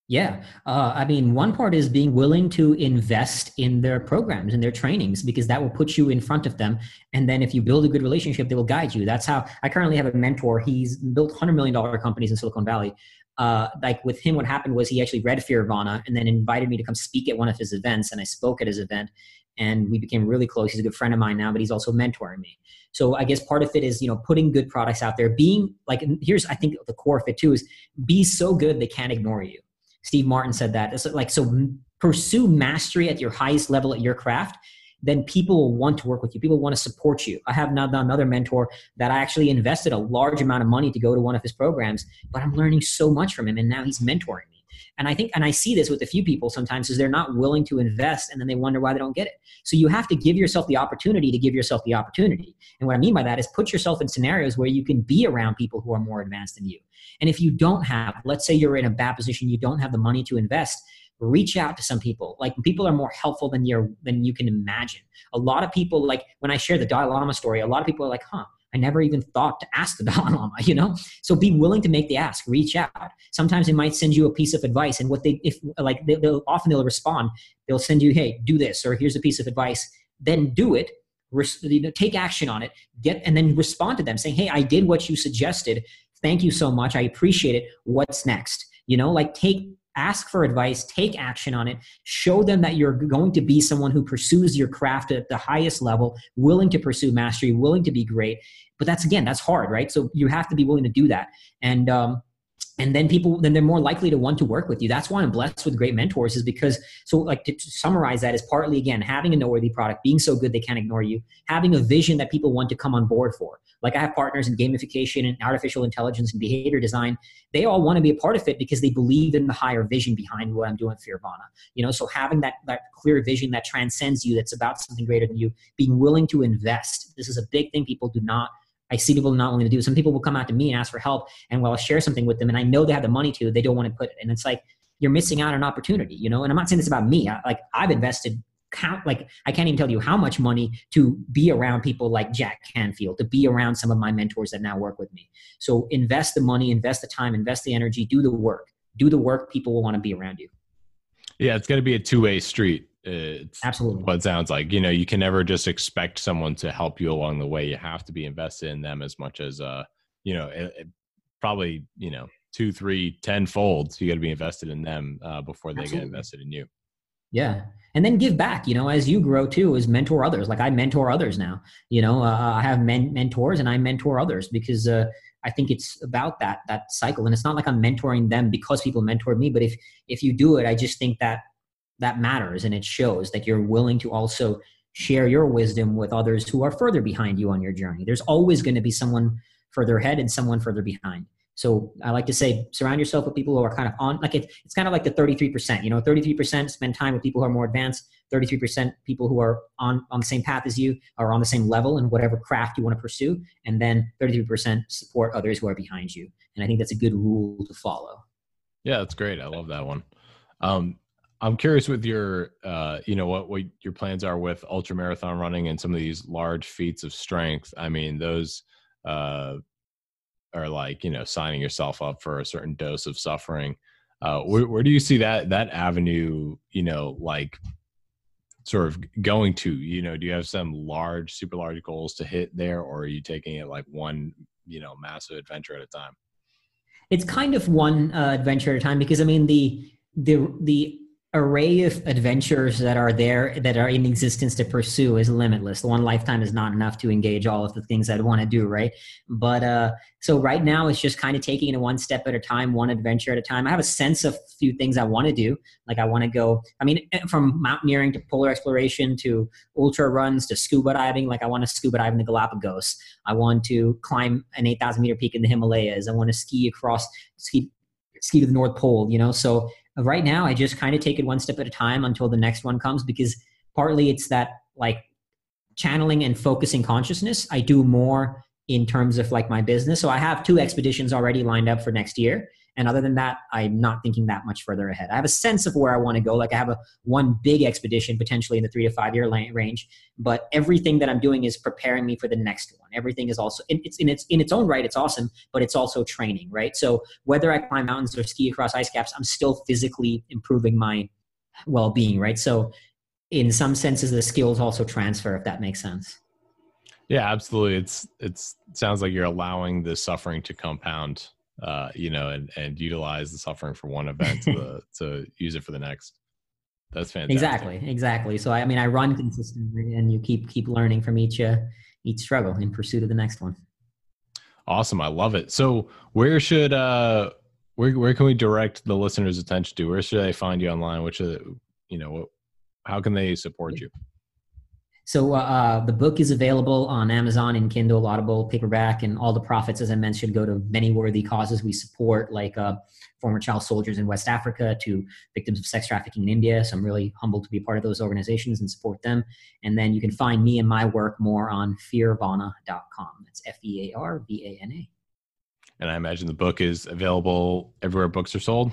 Yeah. I mean, one part is being willing to invest in their programs and their trainings, because that will put you in front of them. And then if you build a good relationship, they will guide you. That's how I currently have a mentor. He's built $100 million companies in Silicon Valley. Like with him, what happened was he actually read Fearvana and then invited me to come speak at one of his events. And I spoke at his event and we became really close. He's a good friend of mine now, but he's also mentoring me. So I guess part of it is, you know, putting good products out there, being like, here's, I think the core of it too, is be so good they can't ignore you. Steve Martin said that. It's like, so pursue mastery at your highest level at your craft, then people will want to work with you. People want to support you. I have another mentor that I actually invested a large amount of money to go to one of his programs, but I'm learning so much from him, and now he's mentoring me. And I think, and I see this with a few people sometimes, is they're not willing to invest, and then they wonder why they don't get it. So you have to give yourself the opportunity to give yourself the opportunity. And what I mean by that is put yourself in scenarios where you can be around people who are more advanced than you. And if you don't have, let's say you're in a bad position, you don't have the money to invest, reach out to some people. Like, people are more helpful than you can imagine. A lot of people, like when I share the Dalai Lama story, a lot of people are like, huh, I never even thought to ask the Dalai Lama, you know? So be willing to make the ask, reach out. Sometimes they might send you a piece of advice, and what they, if like, they'll often respond. They'll send you, hey, do this, or here's a piece of advice, then do it. Take action on it, and then respond to them saying, hey, I did what you suggested. Thank you so much. I appreciate it. What's next? You know, like, ask for advice, take action on it, show them that you're going to be someone who pursues your craft at the highest level, willing to pursue mastery, willing to be great. But that's, again, that's hard, right? So you have to be willing to do that. And then they're more likely to want to work with you. That's why I'm blessed with great mentors, is because, so like, to summarize that, is partly, again, having a noteworthy product, being so good they can't ignore you, having a vision that people want to come on board for. Like, I have partners in gamification and artificial intelligence and behavior design. They all want to be a part of it because they believe in the higher vision behind what I'm doing at Fearvana. You know, so having that clear vision that transcends you, that's about something greater than you, being willing to invest. This is a big thing people do not. I see people not willing to do. Some people will come out to me and ask for help, and while I share something with them, and I know they have the money to, they don't want to put it. And it's like, you're missing out on an opportunity, you know? And I'm not saying this about me. I've invested I can't even tell you how much money to be around people like Jack Canfield, to be around some of my mentors that now work with me. So invest the money, invest the time, invest the energy, do the work. People will want to be around you. Yeah. It's going to be a two-way street. It's absolutely what it sounds like. You know, you can never just expect someone to help you along the way. You have to be invested in them as much as, you know, probably, you know, 2, 3, 10 folds. You got to be invested in them before they absolutely. Get invested in you. Yeah. And then give back, you know, as you grow too, is mentor others. Like, I mentor others now, you know, I have mentors and I mentor others because I think it's about that cycle. And it's not like I'm mentoring them because people mentor me, but if you do it, I just think that matters. And it shows that you're willing to also share your wisdom with others who are further behind you on your journey. There's always going to be someone further ahead and someone further behind. So I like to say, surround yourself with people who are kind of on, like, it's kind of like the 33%, you know, 33% spend time with people who are more advanced, 33% people who are on the same path as you, are on the same level in whatever craft you want to pursue. And then 33% support others who are behind you. And I think that's a good rule to follow. Yeah, that's great. I love that one. I'm curious with your, you know, what your plans are with ultra marathon running and some of these large feats of strength. I mean, those, or like, you know, signing yourself up for a certain dose of suffering. Where do you see that avenue, you know, like sort of going to, you know, do you have some large, super large goals to hit there, or are you taking it like one, you know, massive adventure at a time? It's kind of one adventure at a time, because I mean, the array of adventures that are there, that are in existence to pursue, is limitless. One lifetime is not enough to engage all of the things I'd want to do, right? But so right now it's just kind of taking it one step at a time, one adventure at a time. I have a sense of a few things I want to do. Like, I want to go, I mean, from mountaineering to polar exploration to ultra runs to scuba diving. Like, I want to scuba dive in the Galapagos. I want to climb an 8,000-meter peak in the Himalayas. I want to ski to the North Pole, you know? So right now, I just kind of take it one step at a time until the next one comes, because partly it's that, like, channeling and focusing consciousness. I do more in terms of like my business. So I have 2 expeditions already lined up for next year. And other than that, I'm not thinking that much further ahead. I have a sense of where I want to go. Like, I have one big expedition potentially in the 3 to 5 year range, but everything that I'm doing is preparing me for the next one. Everything is also, in its own right, it's awesome, but it's also training, right? So whether I climb mountains or ski across ice caps, I'm still physically improving my well-being, right? So in some senses, the skills also transfer, if that makes sense. Yeah, absolutely. It sounds like you're allowing the suffering to compound, you know, and utilize the suffering for one event to use it for the next. That's fantastic. Exactly. So I mean, I run consistently, and you keep learning from each struggle in pursuit of the next one. Awesome. I love it. So where can we direct the listeners' attention to? Where should they find you online? How can they support you? So the book is available on Amazon and Kindle, Audible, paperback, and all the profits, as I mentioned, go to many worthy causes we support, like former child soldiers in West Africa, to victims of sex trafficking in India. So I'm really humbled to be part of those organizations and support them. And then you can find me and my work more on fearvana.com. That's F-E-A-R-V-A-N-A. And I imagine the book is available everywhere books are sold?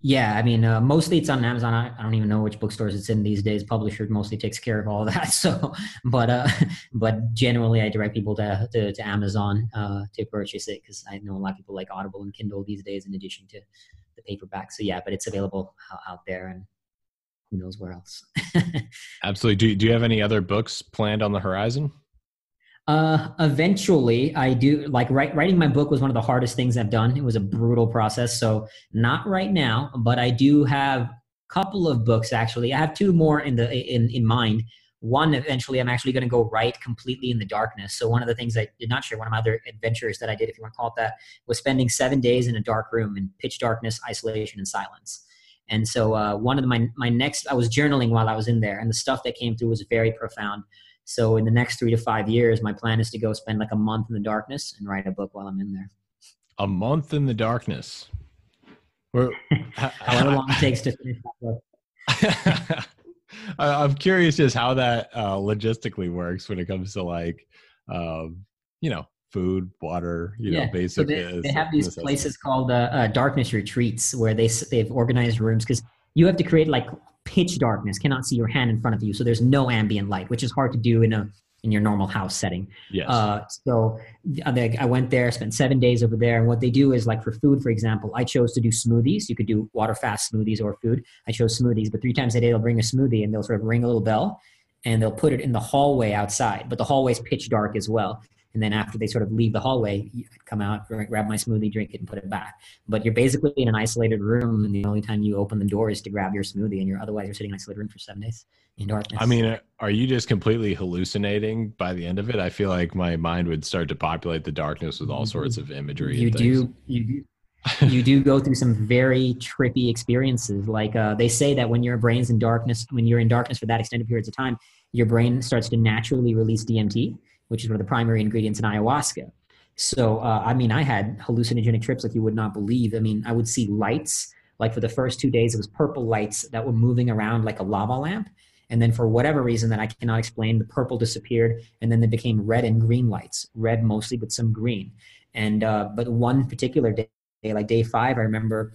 Yeah, I mean, mostly it's on Amazon. I don't even know which bookstores it's in these days. Publisher mostly takes care of all that. So, but generally, I direct people to Amazon to purchase it, because I know a lot of people like Audible and Kindle these days, in addition to the paperback. So yeah, but it's available out there, and who knows where else. Absolutely. Do you have any other books planned on the horizon? Eventually I do. Like writing my book was one of the hardest things I've done. It was a brutal process. So not right now, but I do have a couple of books actually. I have two more in mind. One, eventually I'm actually going to go write completely in the darkness. So one of the things I did not share, one of my other adventures that I did, if you want to call it that, was spending 7 days in a dark room in pitch darkness, isolation, and silence. And so, one of my next, I was journaling while I was in there, and the stuff that came through was very profound. So in the next 3 to 5 years, my plan is to go spend like a month in the darkness and write a book while I'm in there. A month in the darkness. How long it takes to finish that book. I'm curious just how that logistically works when it comes to like, you know, food, water, you know, basic. So they have these places called darkness retreats, where they've organized rooms, because you have to create like pitch darkness, cannot see your hand in front of you. So there's no ambient light, which is hard to do in your normal house setting. Yes. So I went there, spent 7 days over there. And what they do is, like, for food, for example, I chose to do smoothies. You could do water fast smoothies or food. I chose smoothies, but 3 times a day, they'll bring a smoothie and they'll sort of ring a little bell and they'll put it in the hallway outside, but the hallway's pitch dark as well. And then after they sort of leave the hallway, I come out, grab my smoothie, drink it, and put it back. But you're basically in an isolated room, and the only time you open the door is to grab your smoothie, and otherwise you're sitting in an isolated room for 7 days in darkness. I mean, are you just completely hallucinating by the end of it? I feel like my mind would start to populate the darkness with all sorts of imagery. You do go through some very trippy experiences. Like they say that when your brain's in darkness, when you're in darkness for that extended periods of time, your brain starts to naturally release DMT, which is one of the primary ingredients in ayahuasca. So, I mean, I had hallucinogenic trips like you would not believe. I mean, I would see lights. Like for the first 2 days, it was purple lights that were moving around like a lava lamp. And then for whatever reason that I cannot explain, the purple disappeared. And then they became red and green lights, red mostly, but some green. And, but one particular day, like day 5, I remember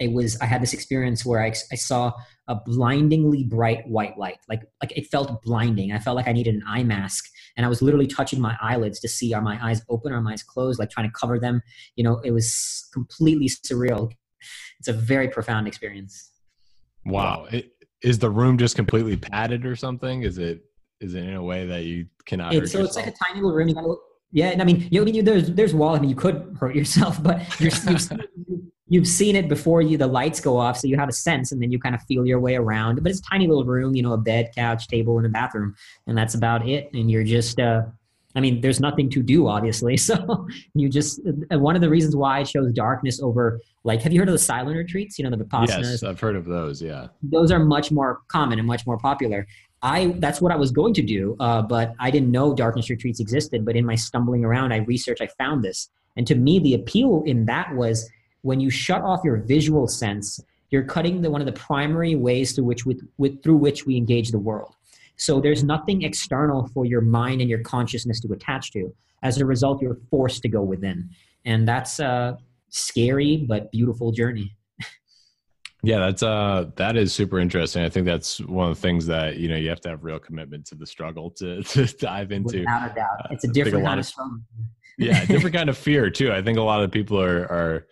I had this experience where I saw a blindingly bright white light. Like it felt blinding. I felt like I needed an eye mask, and I was literally touching my eyelids to see, are my eyes open, are my eyes closed, like trying to cover them. You know, it was completely surreal. It's a very profound experience. Wow. Is the room just completely padded or something? Is it in a way that you cannot hurt yourself? It's like a tiny little room. You gotta, yeah. And I mean, there's walls. I mean, you could hurt yourself, but you've seen it before the lights go off. So you have a sense, and then you kind of feel your way around, but it's a tiny little room, you know, a bed, couch, table, and a bathroom. And that's about it. And you're just, I mean, there's nothing to do, obviously. So you just, one of the reasons why I chose darkness over, like, have you heard of the silent retreats? You know, the Vipassana. Yes, I've heard of those. Yeah. Those are much more common and much more popular. That's what I was going to do. But I didn't know darkness retreats existed, but in my stumbling around, I found this. And to me, the appeal in that was, when you shut off your visual sense, you're cutting one of the primary ways through which we engage the world. So there's nothing external for your mind and your consciousness to attach to. As a result, you're forced to go within. And that's a scary but beautiful journey. Yeah, that is super interesting. I think that's one of the things that, you know, you have to have real commitment to the struggle to dive into. Without a doubt. It's a different kind of struggle. Yeah, different kind of fear too. I think a lot of people are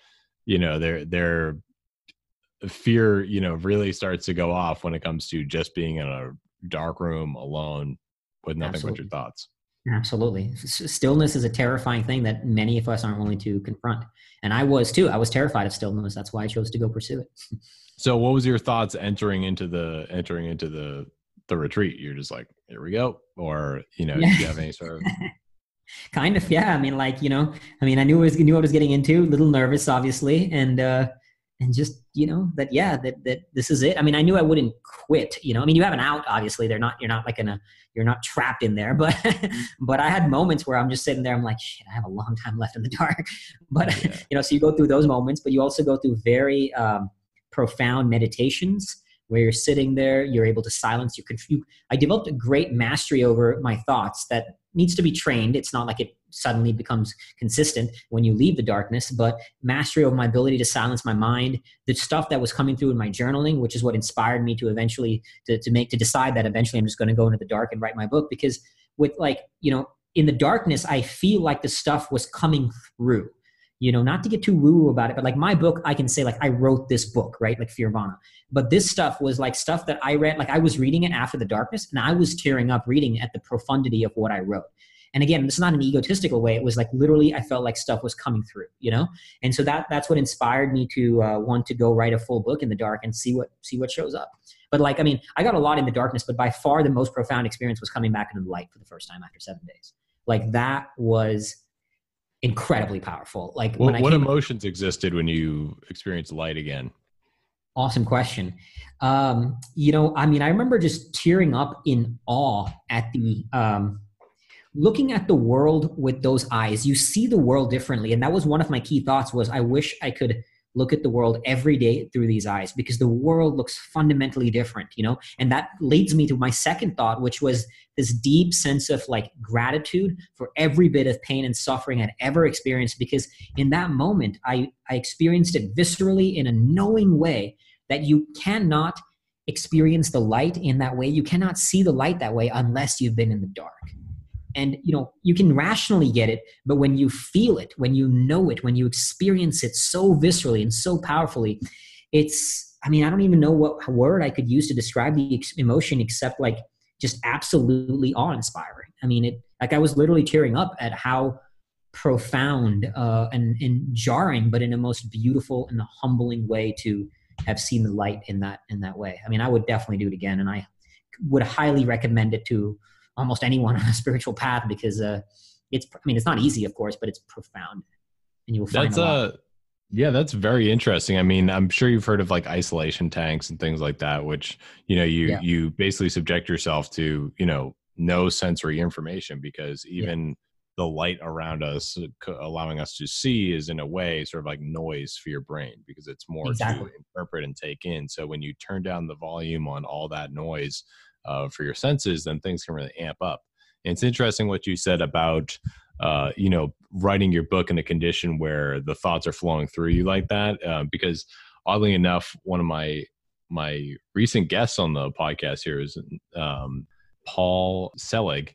you know, their fear, you know, really starts to go off when it comes to just being in a dark room alone with nothing but your thoughts. Absolutely. Stillness is a terrifying thing that many of us aren't willing to confront. And I was too. I was terrified of stillness. That's why I chose to go pursue it. So what was your thoughts entering into the retreat? You're just like, here we go. Or, you know, did you have any sort of... Kind of, yeah. I mean, like, you know, I mean, I knew what I was getting into, a little nervous, obviously. And and just, you know, that, yeah, that this is it. I mean, I knew I wouldn't quit, you know, I mean, you have an out, obviously they're not, you're not trapped in there, but, but I had moments where I'm just sitting there. I'm like, shit, I have a long time left in the dark, but yeah. You know, so you go through those moments, but you also go through very profound meditations where you're sitting there, you're able to silence your control. I developed a great mastery over my thoughts that needs to be trained. It's not like it suddenly becomes consistent when you leave the darkness, but mastery over my ability to silence my mind, the stuff that was coming through in my journaling, which is what inspired me to eventually to decide that eventually I'm just going to go into the dark and write my book, because with, like, you know, in the darkness, I feel like the stuff was coming through, you know, not to get too woo-woo about it, but like my book, I can say like, I wrote this book, right? Like Fearvana. But this stuff was like stuff that I read, like I was reading it after the darkness and I was tearing up reading at the profundity of what I wrote. And again, this is not an egotistical way. It was like, literally, I felt like stuff was coming through, you know? And so that's what inspired me to want to go write a full book in the dark and see what shows up. But like, I mean, I got a lot in the darkness, but by far the most profound experience was coming back into the light for the first time after 7 days. Like that was incredibly powerful. Like, well, what emotions existed when you experienced light again? Awesome question. You know, I mean, I remember just tearing up in awe at the, looking at the world with those eyes. You see the world differently. And that was one of my key thoughts was, I wish I could look at the world every day through these eyes, because the world looks fundamentally different, you know? And that leads me to my second thought, which was this deep sense of like gratitude for every bit of pain and suffering I'd ever experienced, because in that moment, I experienced it viscerally in a knowing way that you cannot experience the light in that way. You cannot see the light that way unless you've been in the dark. And, you know, you can rationally get it, but when you feel it, when you know it, when you experience it so viscerally and so powerfully, it's, I mean, I don't even know what word I could use to describe the emotion except like just absolutely awe-inspiring. I mean, it, like I was literally tearing up at how profound and jarring, but in a most beautiful and humbling way to have seen the light in that way. I mean, I would definitely do it again, and I would highly recommend it to almost anyone on a spiritual path, because it's not easy, of course, but it's profound, and you will find yeah, that's very interesting. I mean, I'm sure you've heard of like isolation tanks and things like that, which, you know, you basically subject yourself to, you know, no sensory information, because even the light around us allowing us to see is in a way sort of like noise for your brain, because it's more to interpret and take in. So when you turn down the volume on all that noise, for your senses, then things can really amp up. And it's interesting what you said about, you know, writing your book in a condition where the thoughts are flowing through you like that. Because oddly enough, one of my recent guests on the podcast here is Paul Selig.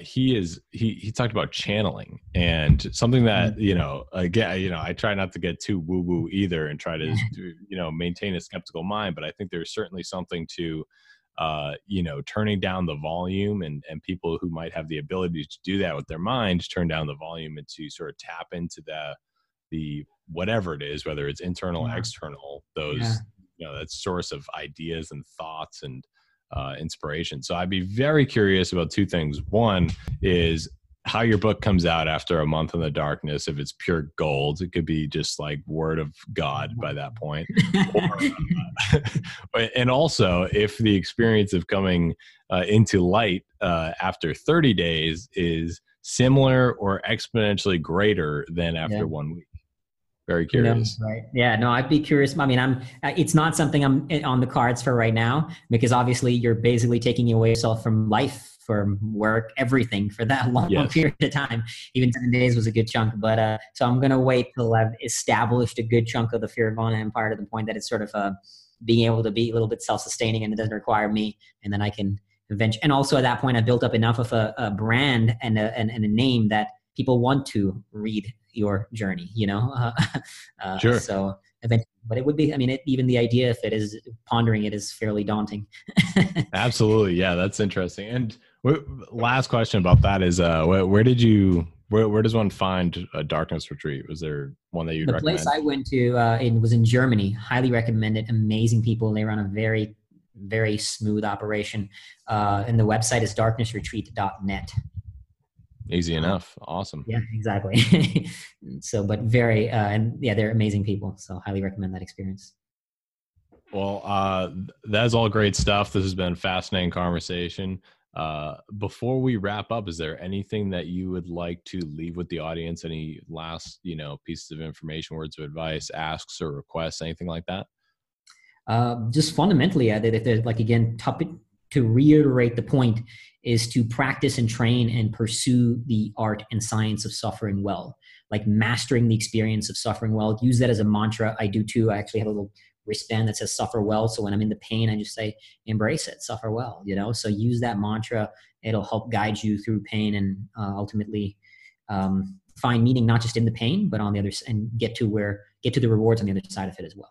He talked about channeling, and something that, you know, again, you know, I try not to get too woo woo either, and try to, you know, maintain a skeptical mind. But I think there's certainly something to, you know, turning down the volume, and people who might have the ability to do that with their mind, turn down the volume and to sort of tap into the whatever it is, whether it's internal, external, those, you know, that source of ideas and thoughts and inspiration. So I'd be very curious about two things. One is how your book comes out after a month in the darkness. If it's pure gold, it could be just like word of God by that point. And also if the experience of coming into light after 30 days is similar or exponentially greater than after 1 week. Very curious. No, right. Yeah, no, I'd be curious. I mean, it's not something I'm on the cards for right now, because obviously you're basically taking away yourself from life, for work, everything for that long period of time. Even 7 days was a good chunk, but so I'm going to wait till I've established a good chunk of the Fearvana empire to the point that it's sort of being able to be a little bit self-sustaining and it doesn't require me. And then I can venture. And also at that point, I built up enough of a brand and a name that people want to read your journey, you know? Sure. So eventually, but it would be, I mean, even the idea of it is pondering it is fairly daunting. Absolutely. Yeah. That's interesting. And last question about that is, where does one find a darkness retreat? Was there one that you'd recommend? The place I went to, it was in Germany. Highly recommend it. Amazing people. They run a very, very smooth operation. And the website is darknessretreat.net. Easy enough. Awesome. Yeah, exactly. So, but very, and yeah, they're amazing people. So highly recommend that experience. Well, that's all great stuff. This has been a fascinating conversation. Before we wrap up, is there anything that you would like to leave with the audience? Any last, pieces of information, words of advice, asks or requests, anything like that? Just fundamentally, if there's to reiterate the point is to practice and train and pursue the art and science of suffering well, like mastering the experience of suffering well. Use that as a mantra. I do too. I actually have a little wristband that says suffer well. So when I'm in the pain, I just say, embrace it, suffer well, so use that mantra. It'll help guide you through pain and ultimately find meaning, not just in the pain, but on the other side, and get to the rewards on the other side of it as well.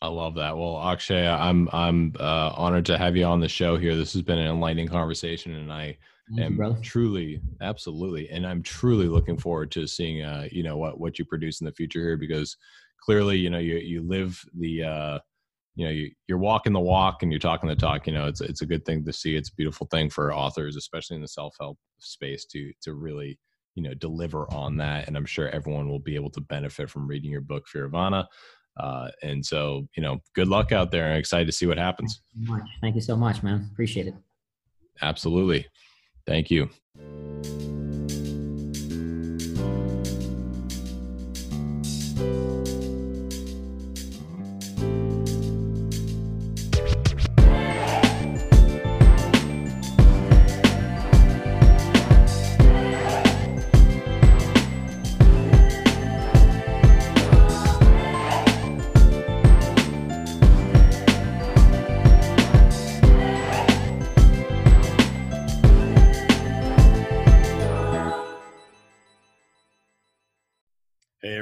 I love that. Well, Akshay, I'm honored to have you on the show here. This has been an enlightening conversation, and I'm truly looking forward to seeing, what you produce in the future here, because clearly, you live the, you're walking the walk and you're talking the talk. It's a good thing to see. It's a beautiful thing for authors, especially in the self-help space, to really, deliver on that. And I'm sure everyone will be able to benefit from reading your book, Fearvana. And so, good luck out there. I'm excited to see what happens. Thank you so much, man. Appreciate it. Absolutely. Thank you.